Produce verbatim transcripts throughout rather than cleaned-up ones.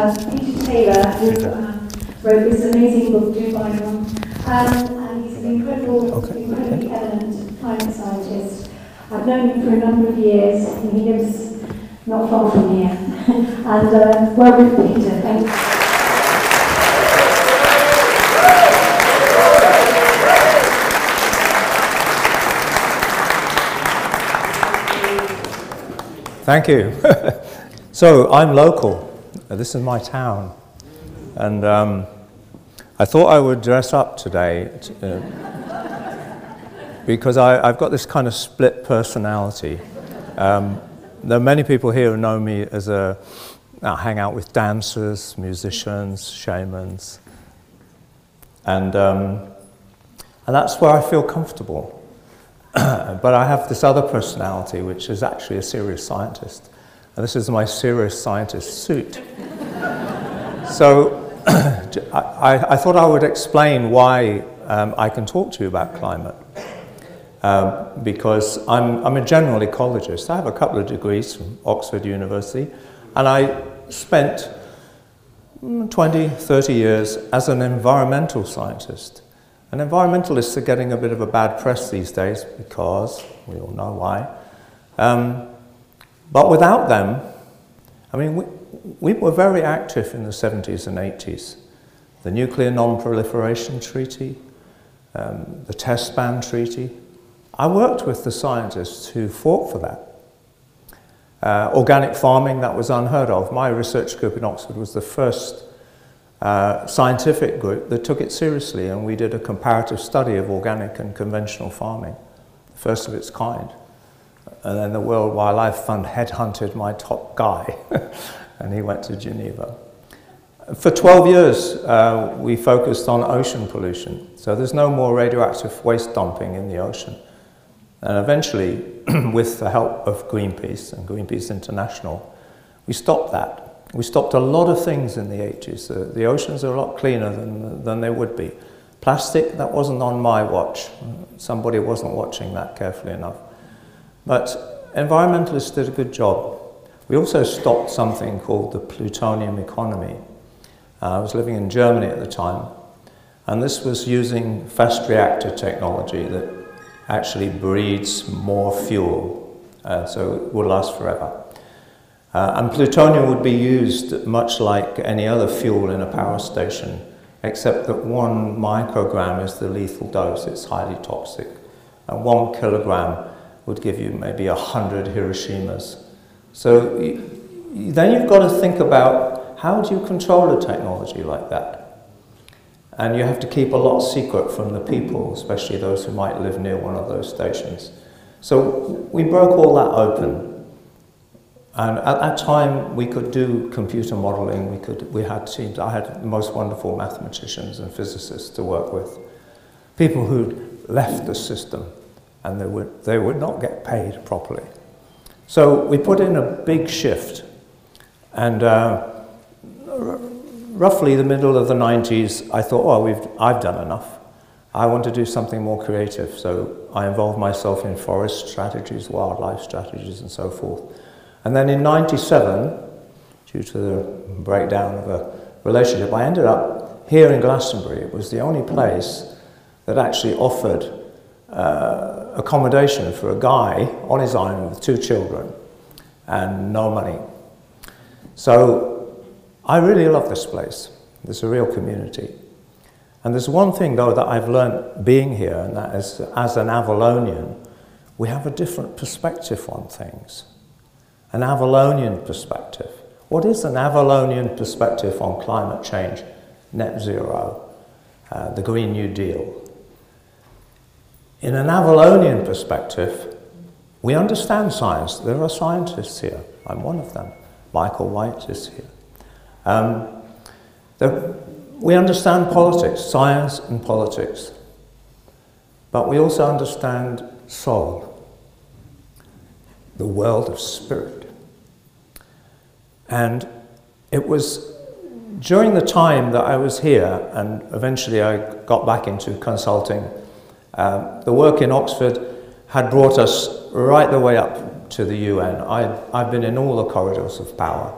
uh, Peter Taylor, who um, wrote this amazing book, Do Buy One, um, and he's an incredible, okay. incredibly eminent climate scientist. I've known him for a number of years, and he lives not far from here. and uh, well, with Peter, thanks. Thank you. So I'm local. This is my town. And um, I thought I would dress up today to, uh, because I, I've got this kind of split personality. Um, there are many people here who know me as a, I hang out with dancers, musicians, shamans. And, um, and that's where I feel comfortable. But I have this other personality, which is actually a serious scientist. And this is my serious scientist suit. So I, I thought I would explain why um, I can talk to you about climate. Um, because I'm, I'm a general ecologist. I have a couple of degrees from Oxford University. And I spent twenty, thirty years as an environmental scientist. And environmentalists are getting a bit of a bad press these days because, we all know why, um, but without them, I mean, we, we were very active in the seventies and eighties. The Nuclear Non-Proliferation Treaty, um, the Test Ban Treaty. I worked with the scientists who fought for that. Uh, organic farming, that was unheard of. My research group in Oxford was the first Uh, scientific group that took it seriously, and we did a comparative study of organic and conventional farming, first of its kind. And then the World Wildlife Fund headhunted my top guy, and he went to Geneva. For twelve years, uh, we focused on ocean pollution, so there's no more radioactive waste dumping in the ocean. And eventually, with the help of Greenpeace and Greenpeace International, we stopped that. We stopped a lot of things in the eighties. The, the oceans are a lot cleaner than, than they would be. Plastic, that wasn't on my watch. Somebody wasn't watching that carefully enough. But environmentalists did a good job. We also stopped something called the plutonium economy. Uh, I was living in Germany at the time, and this was using fast reactor technology that actually breeds more fuel, uh, so it will last forever. Uh, and plutonium would be used much like any other fuel in a power station, except that one microgram is the lethal dose, it's highly toxic. And one kilogram would give you maybe a hundred Hiroshimas. So then you've got to think about how do you control a technology like that? And you have to keep a lot secret from the people, especially those who might live near one of those stations. So we broke all that open. And at that time, we could do computer modeling. We could, we had teams. I had the most wonderful mathematicians and physicists to work with. People who'd left the system, and they would, they would not get paid properly. So we put in a big shift. And uh, roughly the middle of the nineties, I thought, oh, we've, I've done enough. I want to do something more creative. So I involved myself in forest strategies, wildlife strategies, and so forth. And then in ninety-seven, due to the breakdown of a relationship, I ended up here in Glastonbury. It was the only place that actually offered uh, accommodation for a guy on his own with two children and no money. So I really love this place. It's a real community. And there's one thing, though, that I've learned being here, and that is, as an Avalonian, we have a different perspective on things. An Avalonian perspective. What is an Avalonian perspective on climate change, net zero, uh, the Green New Deal? In an Avalonian perspective, we understand science. There are scientists here. I'm one of them. Michael White is here. Um, there, we understand politics, science and politics. But we also understand soul, the world of spirit. And it was during the time that I was here, and eventually I got back into consulting, um, the work in Oxford had brought us right the way up to the U N. I, I've been in all the corridors of power,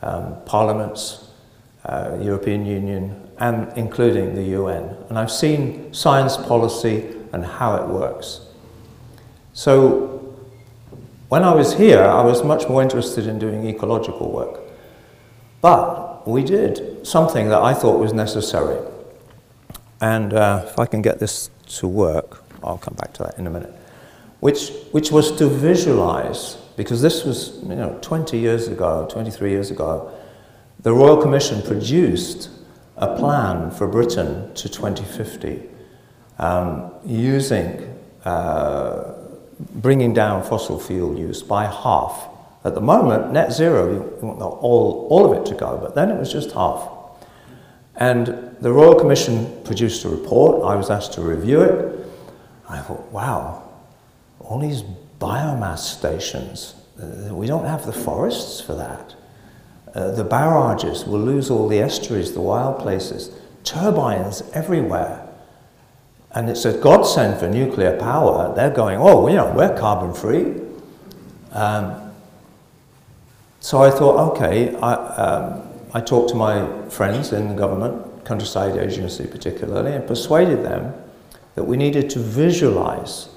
um, parliaments, uh, European Union, and including the U N. And I've seen science policy and how it works. So when I was here, I was much more interested in doing ecological work. But we did something that I thought was necessary. And uh, if I can get this to work, I'll come back to that in a minute, which, which was to visualize, because this was, you know, twenty years ago, twenty-three years ago, the Royal Commission produced a plan for Britain to twenty fifty, um, using, uh, bringing down fossil fuel use by half. At the moment, net zero, you want all, all of it to go, but then it was just half. And the Royal Commission produced a report. I was asked to review it. I thought, wow, all these biomass stations, uh, we don't have the forests for that. Uh, the barrages, we'll lose all the estuaries, the wild places, turbines everywhere. And it's a godsend for nuclear power. They're going, oh, you know, we're carbon free. Um, so I thought, okay, I, um, I talked to my friends in the government, Countryside Agency particularly, and persuaded them that we needed to visualize.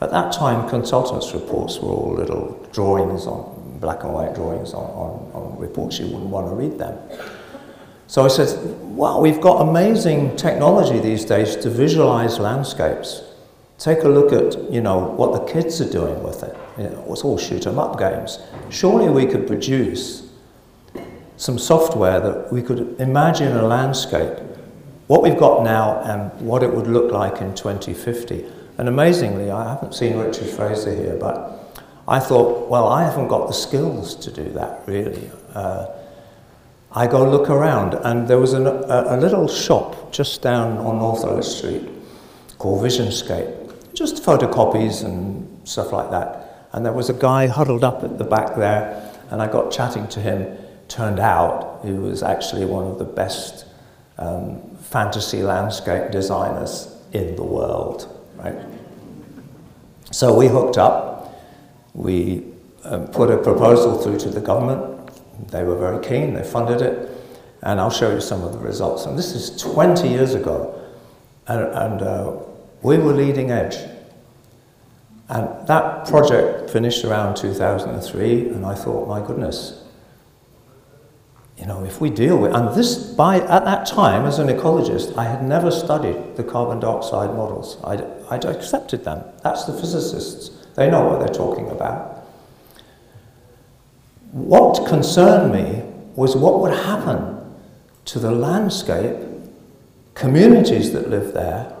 At that time, consultants' reports were all little drawings on, black and white drawings on, on, on reports. You wouldn't want to read them. So I said, wow, we've got amazing technology these days to visualize landscapes. Take a look at, you know, what the kids are doing with it. You know, it's all shoot-em-up games. Surely we could produce some software that we could imagine a landscape, what we've got now and what it would look like in twenty fifty. And amazingly, I haven't seen Richard Fraser here, but I thought, well, I haven't got the skills to do that, really. Uh, I go look around, and there was an, a, a little shop just down on North Street called Visionscape, just photocopies and stuff like that. And there was a guy huddled up at the back there, and I got chatting to him. Turned out he was actually one of the best um, fantasy landscape designers in the world, right? So we hooked up, we um, put a proposal through to the government. They were very keen, they funded it, and I'll show you some of the results. And this is twenty years ago, and, and uh, we were leading edge. And that project finished around two thousand three, and I thought, my goodness, you know, if we deal with, and this, by, at that time, as an ecologist, I had never studied the carbon dioxide models. I'd, I'd accepted them. That's the physicists. They know what they're talking about. What concerned me was what would happen to the landscape, communities that live there,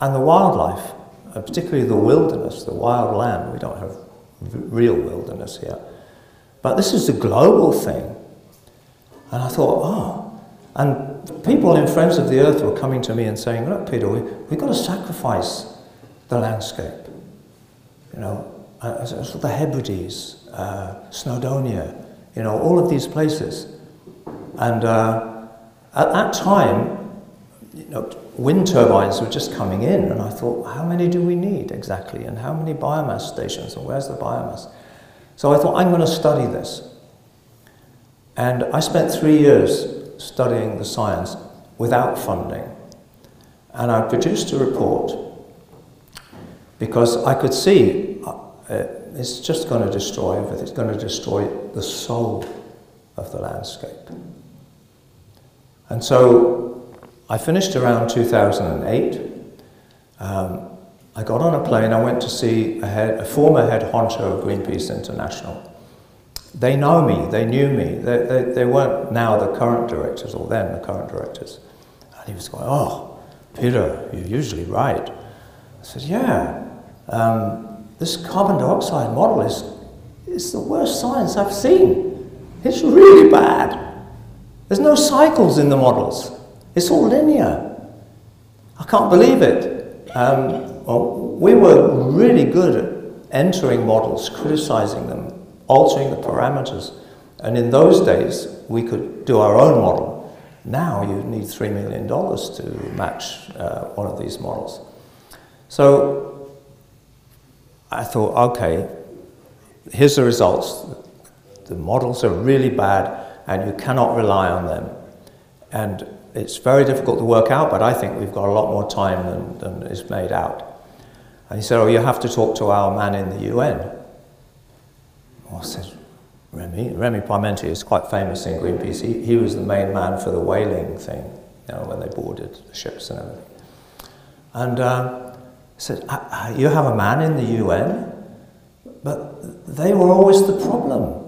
and the wildlife, and particularly the wilderness, the wild land. We don't have real wilderness here. But this is a global thing. And I thought, oh, and people in Friends of the Earth were coming to me and saying, look, Peter, we, we've got to sacrifice the landscape. You know, uh, the Hebrides, uh, Snowdonia, you know, all of these places. And uh, at that time, you know, wind turbines were just coming in, and I thought, how many do we need exactly? And how many biomass stations, and where's the biomass? So I thought, I'm going to study this. And I spent three years studying the science without funding. And I produced a report because I could see it's just going to destroy everything. It's going to destroy the soul of the landscape. And so I finished around two thousand eight. Um, I got on a plane. I went to see a, head, a former head honcho of Greenpeace International. They know me, they knew me, they, they, they weren't now the current directors, or then the current directors. And he was going, oh, Peter, you're usually right. I said, yeah, um, this carbon dioxide model is, is the worst science I've seen. It's really bad. There's no cycles in the models. It's all linear. I can't believe it. Um, well, we were really good at entering models, criticizing them, altering the parameters. And in those days, we could do our own model. Now you need three million dollars to match uh, one of these models. So I thought, okay, here's the results. The models are really bad, and you cannot rely on them. And it's very difficult to work out, but I think we've got a lot more time than, than is made out. And he said, oh, you have to talk to our man in the U N. I said, Remy? Remy Pimenti is quite famous in Greenpeace. He, he was the main man for the whaling thing, you know, when they boarded the ships and everything. And uh, I said, I, I, you have a man in the U N? But they were always the problem.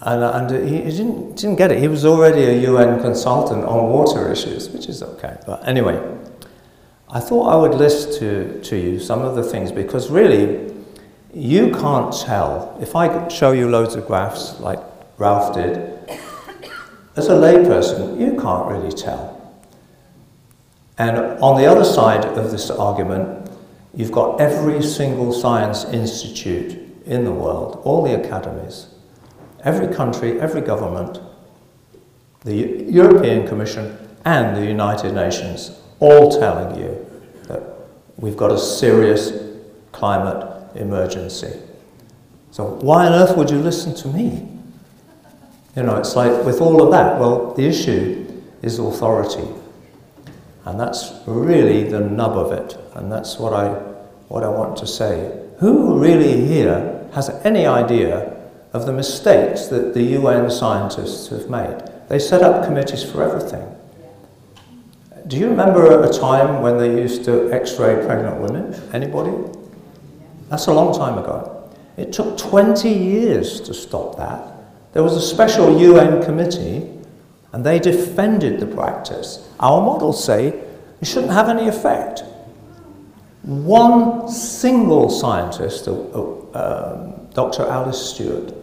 And, and he, he didn't, didn't get it. He was already a U N consultant on water issues, which is okay. But anyway, I thought I would list to, to you some of the things, because really, you can't tell. If I show you loads of graphs, like Ralph did, as a layperson, you can't really tell. And on the other side of this argument, you've got every single science institute in the world, all the academies, every country, every government, the European Commission and the United Nations, all telling you that we've got a serious climate emergency. So why on earth would you listen to me? You know, it's like with all of that, well, the issue is authority. And that's really the nub of it. And that's what I, what I want to say. Who really here has any idea of the mistakes that the U N scientists have made? They set up committees for everything. Do you remember a time when they used to x-ray pregnant women? Anybody? That's a long time ago. It took twenty years to stop that. There was a special U N committee, and they defended the practice. Our models say it shouldn't have any effect. One single scientist, uh, uh, Doctor Alice Stewart,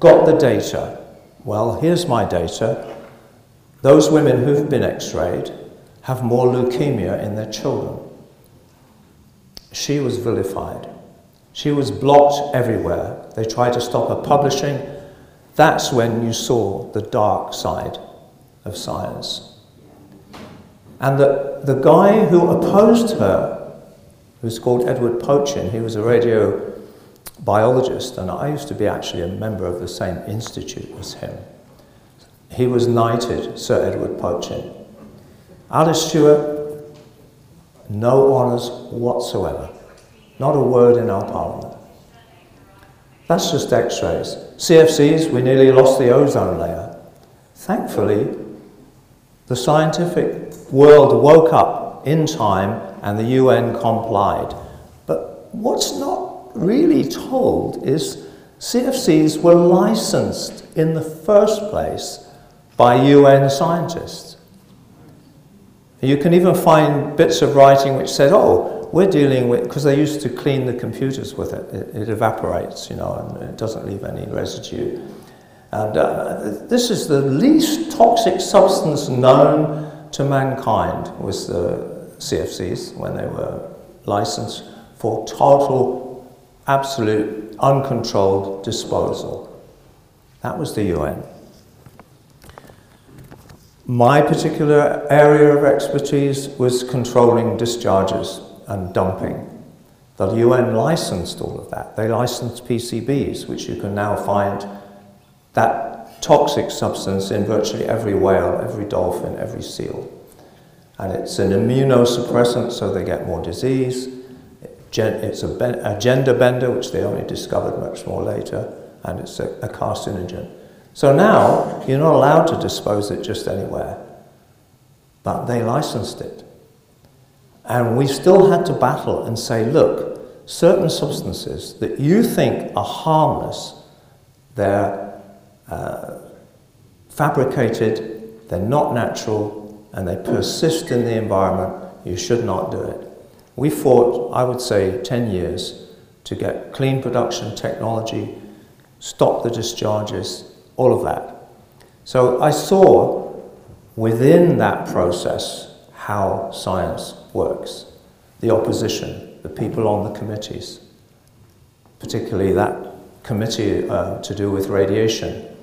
got the data. Well, here's my data. Those women who've been x-rayed have more leukemia in their children. She was vilified. She was blocked everywhere. They tried to stop her publishing. That's when you saw the dark side of science. And the, the guy who opposed her, who's called Edward Pochin, he was a radio biologist, and I used to be actually a member of the same institute as him. He was knighted, Sir Edward Pochin. Alice Stewart, no honours whatsoever. Not a word in our parliament. That's just x-rays. C F Cs, we nearly lost the ozone layer. Thankfully, the scientific world woke up in time and the U N complied. But what's not really told is C F Cs were licensed in the first place by U N scientists. You can even find bits of writing which said, oh, we're dealing with, because they used to clean the computers with it. It, it evaporates, you know, and it doesn't leave any residue. And uh, this is the least toxic substance known to mankind, was the C F Cs when they were licensed for total, absolute, uncontrolled disposal. That was the U N. My particular area of expertise was controlling discharges and dumping. The U N licensed all of that. They licensed P C Bs, which you can now find that toxic substance in virtually every whale, every dolphin, every seal. And it's an immunosuppressant, so they get more disease. It's a gender bender, which they only discovered much more later, and it's a carcinogen. So now, you're not allowed to dispose it just anywhere, but they licensed it. And we still had to battle and say, look, certain substances that you think are harmless, they're uh, fabricated, they're not natural, and they persist in the environment, you should not do it. We fought, I would say, ten years to get clean production technology, stop the discharges, all of that. So I saw within that process how science works, the opposition, the people on the committees, particularly that committee uh, to do with radiation.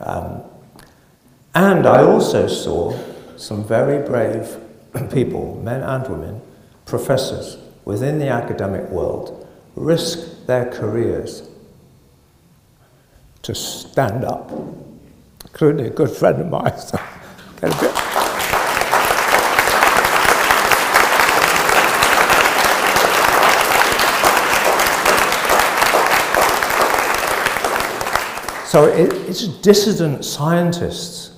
Um, and I also saw some very brave people, men and women, professors within the academic world, risk their careers to stand up including a good friend of mine. So get a bit. So it, it's dissident scientists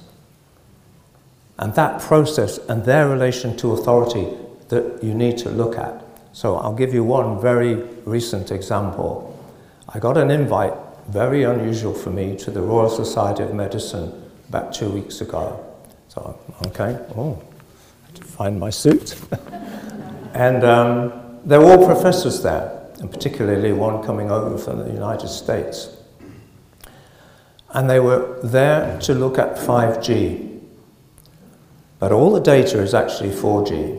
and that process and their relation to authority that you need to look at. So I'll give you one very recent example. I got an invite, very unusual for me, to the Royal Society of Medicine about two weeks ago. So, okay, oh, I had to find my suit. And um, they're all professors there, and particularly one coming over from the United States. And they were there to look at five G. But all the data is actually four G.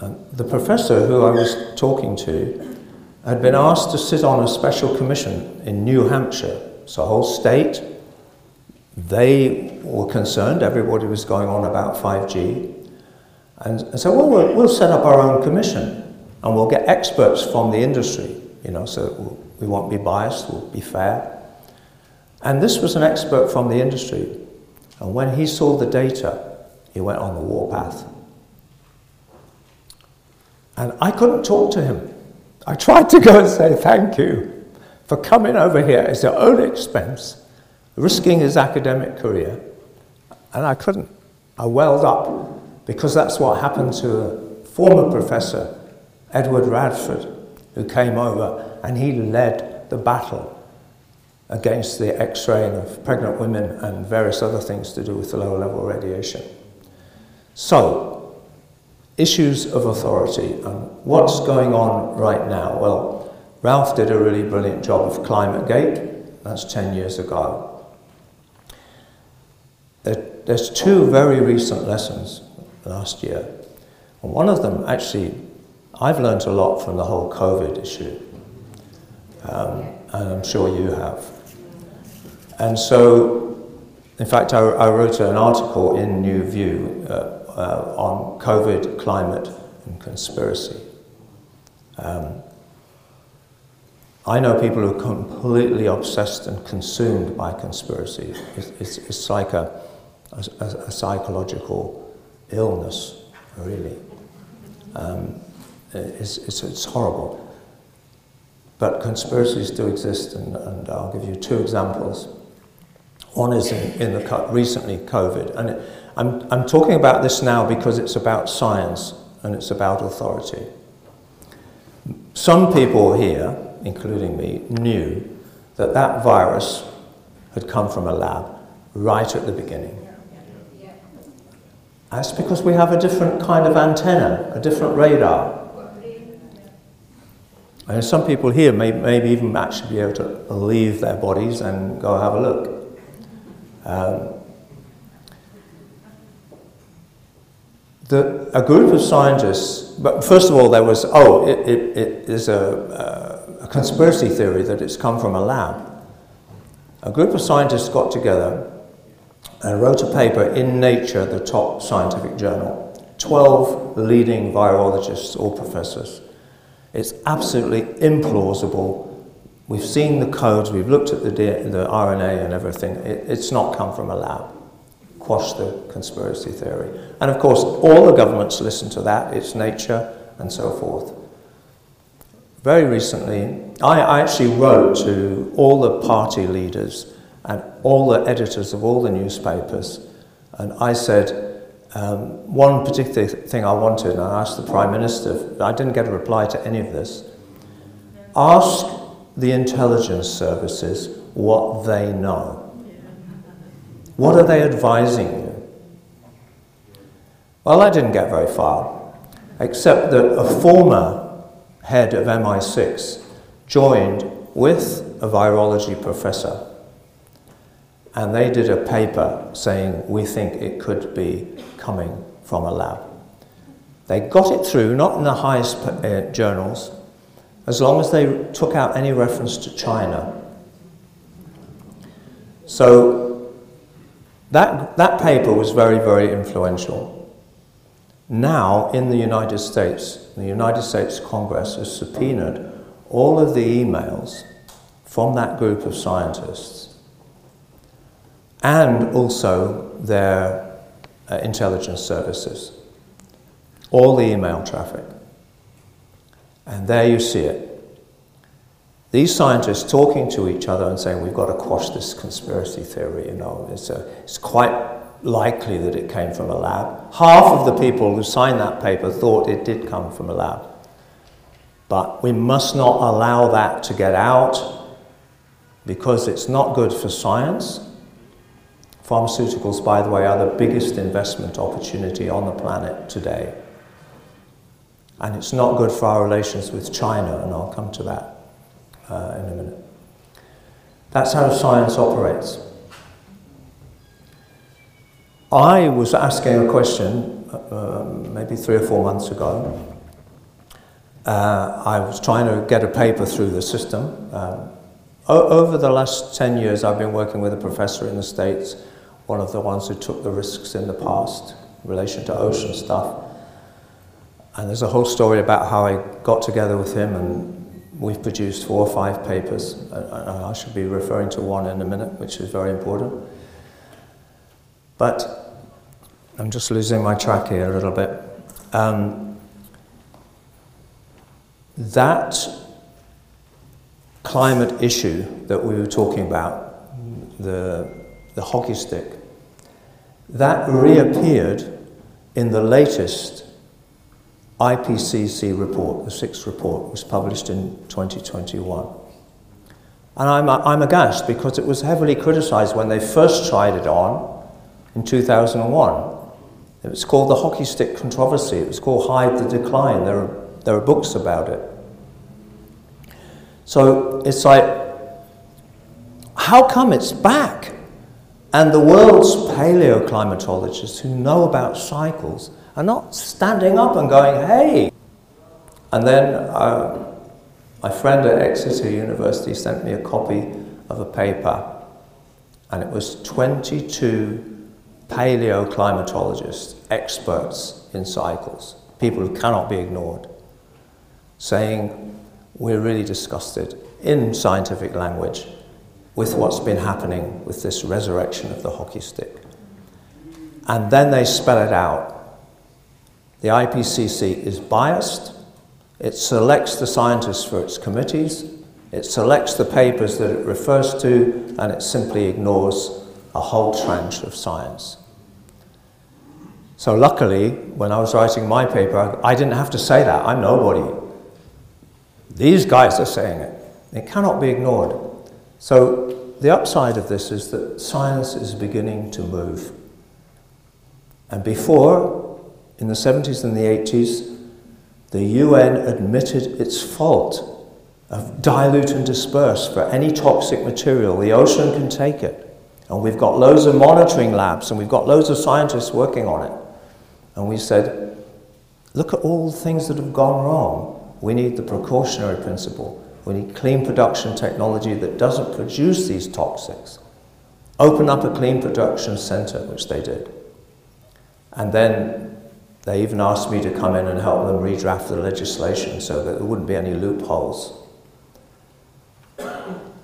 And the professor who I was talking to had been asked to sit on a special commission in New Hampshire. So a whole state, they were concerned, everybody was going on about five G. And, and so, well, well, we'll set up our own commission and we'll get experts from the industry, you know, so we'll, we won't be biased, we'll be fair. And this was an expert from the industry. And when he saw the data, he went on the warpath. And I couldn't talk to him. I tried to go and say, thank you for coming over here. It's your own expense, risking his academic career. And I couldn't. I welled up because that's what happened to a former professor, Edward Radford, who came over and he led the battle against the X-raying of pregnant women and various other things to do with the low-level radiation. So, issues of authority and what's going on right now? Well, Ralph did a really brilliant job of Climategate. That's ten years ago. There, there's two very recent lessons last year. And one of them, actually, I've learned a lot from the whole COVID issue. Um, and I'm sure you have. And so, in fact, I, I wrote an article in New View uh, uh, on COVID, climate, and conspiracy. Um, I know people who are completely obsessed and consumed by conspiracy. It's, it's, it's like a, a, a psychological illness, really. Um, it's, it's, it's horrible. But conspiracies do exist, and, and I'll give you two examples. One is in, in the recently COVID, and it, I'm, I'm talking about this now because it's about science and it's about authority. Some people here, including me, knew that that virus had come from a lab right at the beginning. That's because we have a different kind of antenna, a different radar. And some people here may maybe even actually be able to leave their bodies and go have a look. Um, the, a group of scientists, but first of all there was, oh, it, it, it is a, a conspiracy theory that it's come from a lab. A group of scientists got together and wrote a paper in Nature, the top scientific journal. twelve leading virologists, all professors. It's absolutely implausible. We've seen the codes, we've looked at the, the R N A and everything. It, it's not come from a lab. Quash the conspiracy theory. And of course, all the governments listen to that. It's Nature and so forth. Very recently, I, I actually wrote to all the party leaders and all the editors of all the newspapers. And I said, Um, one particular thing I wanted, and I asked the Prime Minister, I didn't get a reply to any of this. Ask the intelligence services what they know. What are they advising you? Well, I didn't get very far, except that a former head of M I six joined with a virology professor. And they did a paper saying, we think it could be coming from a lab. They got it through, not in the highest uh, journals, as long as they took out any reference to China. So that, that paper was very, very influential. Now, in the United States, the United States Congress has subpoenaed all of the emails from that group of scientists. and also their uh, intelligence services, all the email traffic. And there you see it. These scientists talking to each other and saying, we've got to quash this conspiracy theory, you know, it's, a, it's quite likely that it came from a lab. Half of the people who signed that paper thought it did come from a lab. But we must not allow that to get out because it's not good for science. Pharmaceuticals, by the way, are the biggest investment opportunity on the planet today. And it's not good for our relations with China, and I'll come to that uh, in a minute. That's how science operates. I was asking a question uh, maybe three or four months ago. Uh, I was trying to get a paper through the system. Um, over the last ten years, I've been working with a professor in the States, one of the ones who took the risks in the past in relation to ocean stuff. And there's a whole story about how I got together with him, and we've produced four or five papers. And I should be referring to one in a minute, which is very important. But I'm just losing my track here a little bit. Um, That climate issue that we were talking about, the, the hockey stick, that reappeared in the latest I P C C report. The sixth report was published in twenty twenty-one. And I'm, I'm aghast because it was heavily criticized when they first tried it on in two thousand one. It was called the hockey stick controversy. It was called Hide the Decline. There are There are books about it. So it's like, how come it's back? And the world's paleoclimatologists who know about cycles are not standing up and going, hey. And then uh, my friend at Exeter University sent me a copy of a paper, and it was twenty-two paleoclimatologists, experts in cycles, people who cannot be ignored, saying we're really disgusted, in scientific language, with what's been happening with this resurrection of the hockey stick. And then they spell it out. The I P C C is biased. It selects the scientists for its committees. It selects the papers that it refers to, and it simply ignores a whole tranche of science. So luckily, when I was writing my paper, I didn't have to say that. I'm nobody. These guys are saying it. It cannot be ignored. So the upside of this is that science is beginning to move. And before, in the seventies and the eighties, the U N admitted its fault of dilute and disperse for any toxic material. The ocean can take it. And we've got loads of monitoring labs, and we've got loads of scientists working on it. And we said, look at all the things that have gone wrong. We need the precautionary principle. We need clean production technology that doesn't produce these toxics. Open up a clean production center, which they did. And then they even asked me to come in and help them redraft the legislation so that there wouldn't be any loopholes.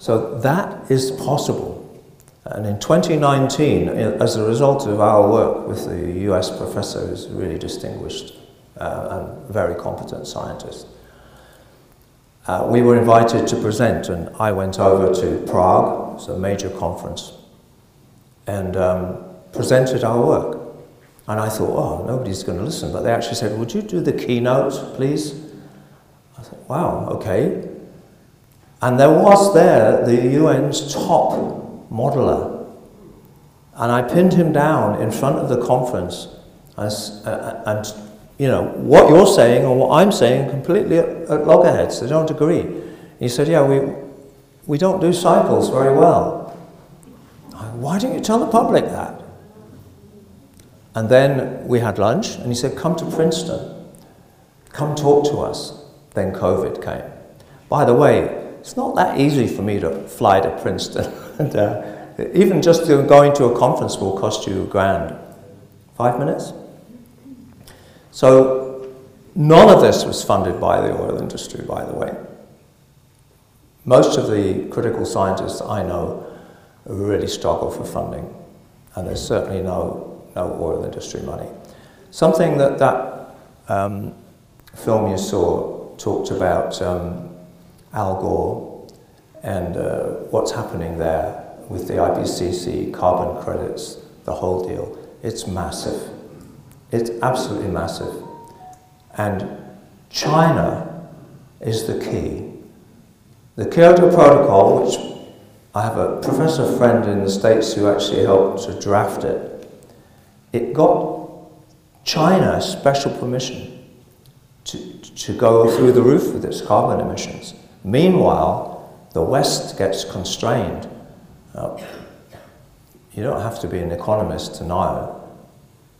So that is possible. And in twenty nineteen, as a result of our work with the U S professor who's really distinguished uh, and very competent scientist, Uh, we were invited to present, and I went over to Prague, it's a major conference, and um, presented our work. And I thought, oh, nobody's going to listen. But they actually said, would you do the keynote, please? I thought, wow, okay. And there was there the U N's top modeler. And I pinned him down in front of the conference as, uh, and you know, what you're saying or what I'm saying completely at, at loggerheads. They don't agree. And he said, yeah, we, we don't do cycles very well. I, why don't you tell the public that? And then we had lunch, and he said, come to Princeton. Come talk to us. Then COVID came. By the way, it's not that easy for me to fly to Princeton. and, uh, even just going to a conference will cost you a grand. Five minutes? So none of this was funded by the oil industry, by the way. Most of the critical scientists I know really struggle for funding. and there's certainly no, no oil industry money. Something that that um, film you saw talked about um, Al Gore and uh, what's happening there with the I P C C, carbon credits, the whole deal. It's massive. It's absolutely massive. And China is the key. The Kyoto Protocol, which I have a professor friend in the States who actually helped to draft it, it got China special permission to, to go through the roof with its carbon emissions. Meanwhile, the West gets constrained. Uh, you don't have to be an economist to know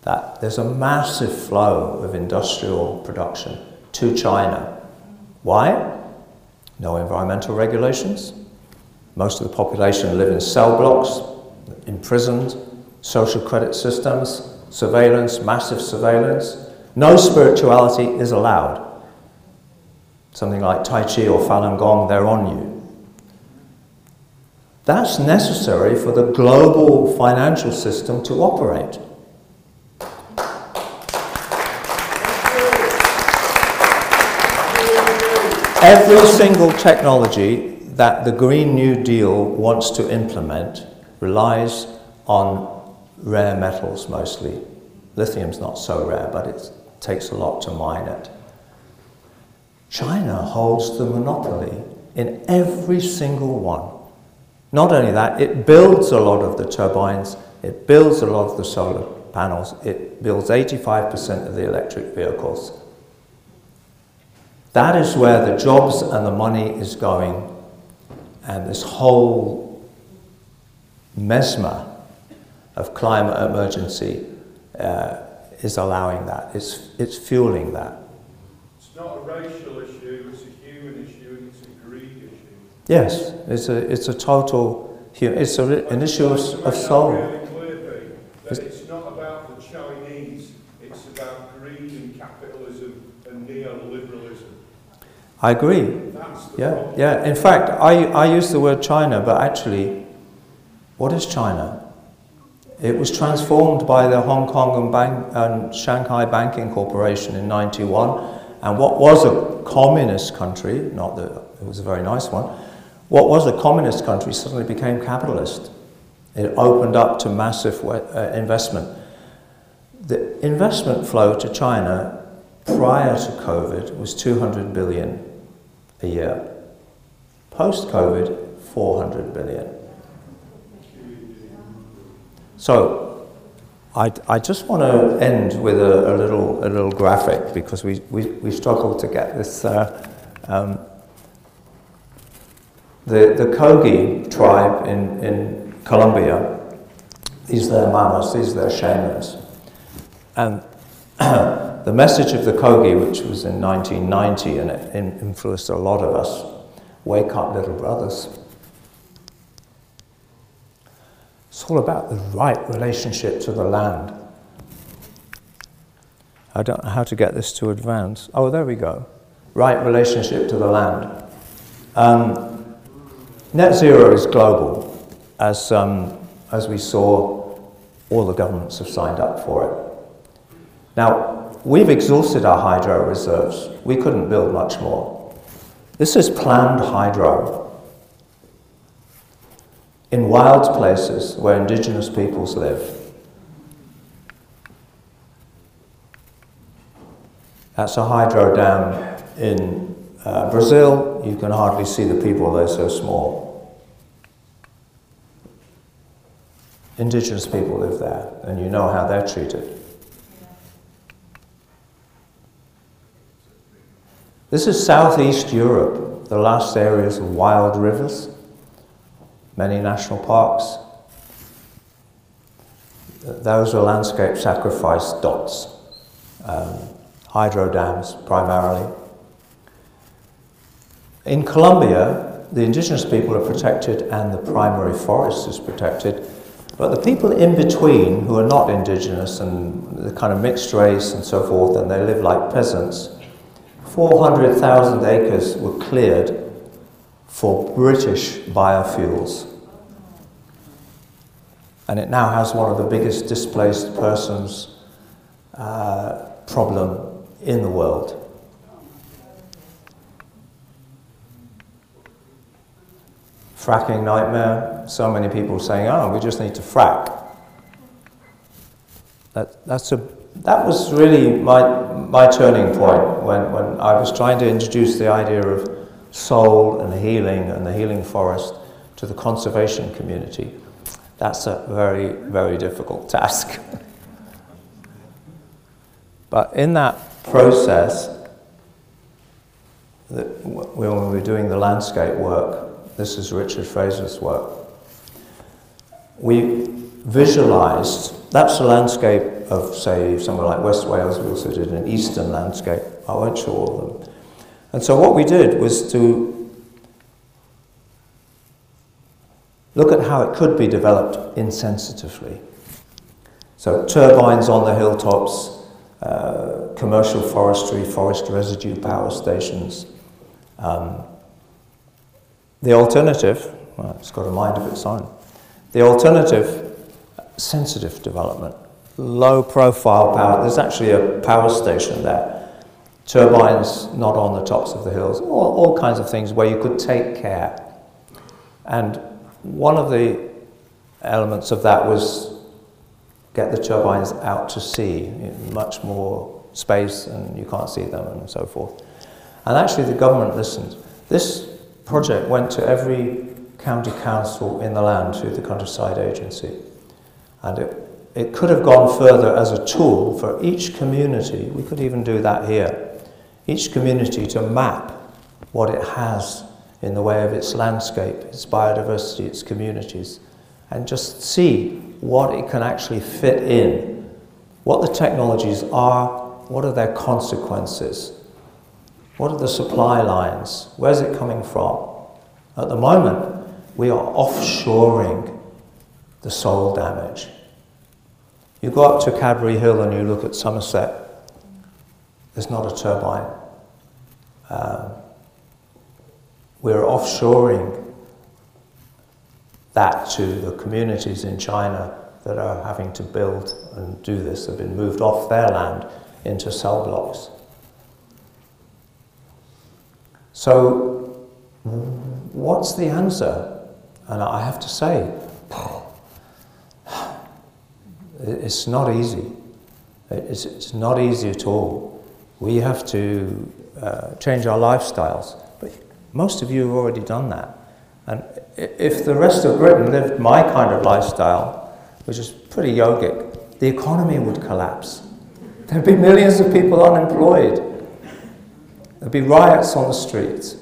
that there's a massive flow of industrial production to China. Why? No environmental regulations. Most of the population live in cell blocks, imprisoned, social credit systems, surveillance, massive surveillance. No spirituality is allowed. Something like Tai Chi or Falun Gong, they're on you. That's necessary for the global financial system to operate. Every single technology that the Green New Deal wants to implement relies on rare metals mostly. Lithium's not so rare, but it takes a lot to mine it. China holds the monopoly in every single one. Not only that, it builds a lot of the turbines, it builds a lot of the solar panels, it builds eighty-five percent of the electric vehicles. That is where the jobs and the money is going, and this whole mesmer of climate emergency uh, is allowing that. It's, it's fueling that. It's not a racial issue, it's a human issue, and it's a greed issue. Yes, it's a, it's a total, it's a, an issue of, of soul. Really clear, that it's not about the Chinese, it's about greed and capitalism and neoliberalism. I agree. Yeah, yeah. In fact, I, I use the word China, but actually, what is China? It was transformed by the Hong Kong and, Bank, and Shanghai Banking Corporation in ninety-one, and what was a communist country, not that it was a very nice one, what was a communist country suddenly became capitalist. It opened up to massive uh, investment. The investment flow to China prior to COVID was two hundred billion. A year. Post-COVID, four hundred billion. So, I, I just want to end with a, a, little, a little graphic, because we, we, we struggled to get this. Uh, um, the, the Kogi tribe in, in Colombia, these are their mamas, these are their shamans. And the message of the Kogi, which was in nineteen ninety, and it influenced a lot of us, wake up little brothers. It's all about the right relationship to the land. I don't know how to get this to advance. Oh, there we go. Right relationship to the land. Um, net zero is global, as, um, as we saw, all the governments have signed up for it. Now, we've exhausted our hydro reserves. We couldn't build much more. This is planned hydro. In wild places where indigenous peoples live. That's a hydro dam in uh, Brazil. You can hardly see the people, they're so small. Indigenous people live there, and you know how they're treated. This is Southeast Europe, the last areas of wild rivers, many national parks. Those are landscape sacrifice dots, um, hydro dams primarily. In Colombia, the indigenous people are protected and the primary forest is protected, but the people in between who are not indigenous and the kind of mixed race and so forth, and they live like peasants, four hundred thousand acres were cleared for British biofuels. and it now has one of the biggest displaced persons uh, problem in the world. Fracking nightmare, so many people saying, oh, we just need to frack. That, that's a, that was really my, my turning point when, when I was trying to introduce the idea of soul and healing and the healing forest to the conservation community. That's a very, very difficult task. But in that process, the, when we were doing the landscape work, this is Richard Fraser's work, we visualized, that's the landscape of, say, somewhere like West Wales. We also did an eastern landscape. I went to all of them. And so what we did was to look at how it could be developed insensitively. So turbines on the hilltops, uh, commercial forestry, forest residue power stations. Um, the alternative, well, it's got a mind of its own. The alternative, sensitive development, low profile power. There's actually a power station there. Turbines not on the tops of the hills, all, all kinds of things where you could take care. And one of the elements of that was get the turbines out to sea, much more space and you can't see them and so forth. And actually the government listened. This project went to every county council in the land through the countryside agency. And it, it could have gone further as a tool for each community. We could even do that here. Each community to map what it has in the way of its landscape, its biodiversity, its communities, and just see what it can actually fit in, what the technologies are, what are their consequences, what are the supply lines, where's it coming from? At the moment, we are offshoring the soil damage. You go up to Cadbury Hill and you look at Somerset, there's not a turbine. Um, we're offshoring that to the communities in China that are having to build and do this, have been moved off their land into cell blocks. So what's the answer? And I have to say, it's not easy. It's, it's not easy at all. We have to uh, change our lifestyles. But most of you have already done that. And if the rest of Britain lived my kind of lifestyle, which is pretty yogic, the economy would collapse. There'd be millions of people unemployed. There'd be riots on the streets.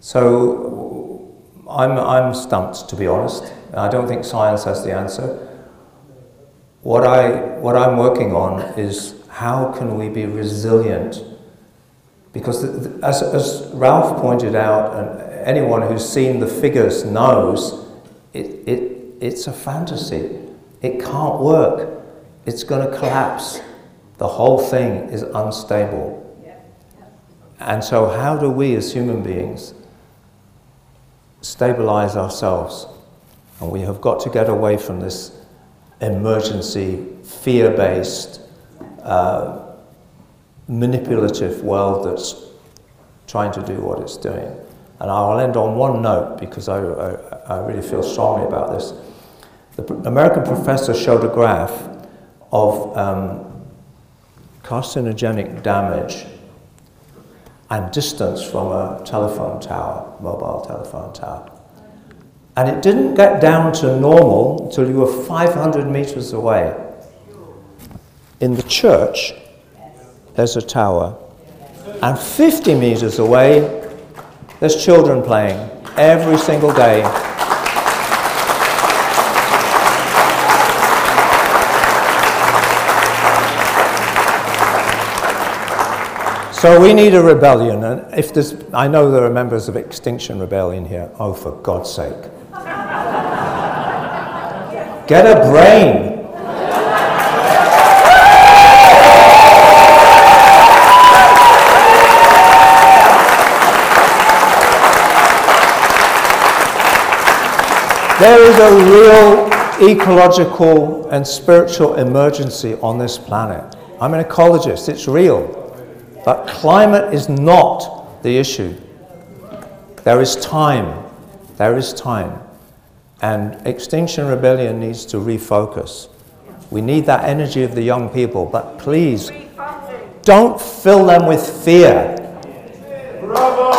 So I'm, I'm stumped, to be honest. I don't think science has the answer. What, I, what I'm working on is how can we be resilient? Because the, the, as, as Ralph pointed out, and anyone who's seen the figures knows, it, it, it's a fantasy. It can't work. It's going to collapse. The whole thing is unstable. And so how do we as human beings stabilize ourselves? And we have got to get away from this emergency, fear-based, uh, manipulative world that's trying to do what it's doing. And I'll end on one note because I, I, I really feel strongly about this. The American professor showed a graph of um, carcinogenic damage and distance from a telephone tower, mobile telephone tower. And it didn't get down to normal until you were five hundred meters away. In the church, there's a tower. And fifty meters away, there's children playing every single day. So we need a rebellion. And if there's, I know there are members of Extinction Rebellion here. Oh, for God's sake. Get a brain. There is a real ecological and spiritual emergency on this planet. I'm an ecologist, it's real. But climate is not the issue. There is time, there is time. And Extinction Rebellion needs to refocus. We need that energy of the young people, but please, don't fill them with fear. Bravo.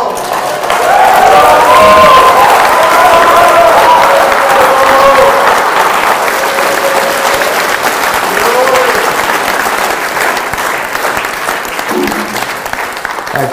Thank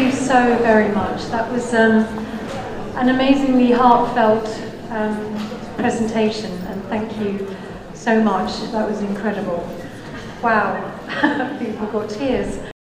you so very much. That was um, an amazingly heartfelt um, presentation, and thank you so much. That was incredible. Wow, people got tears.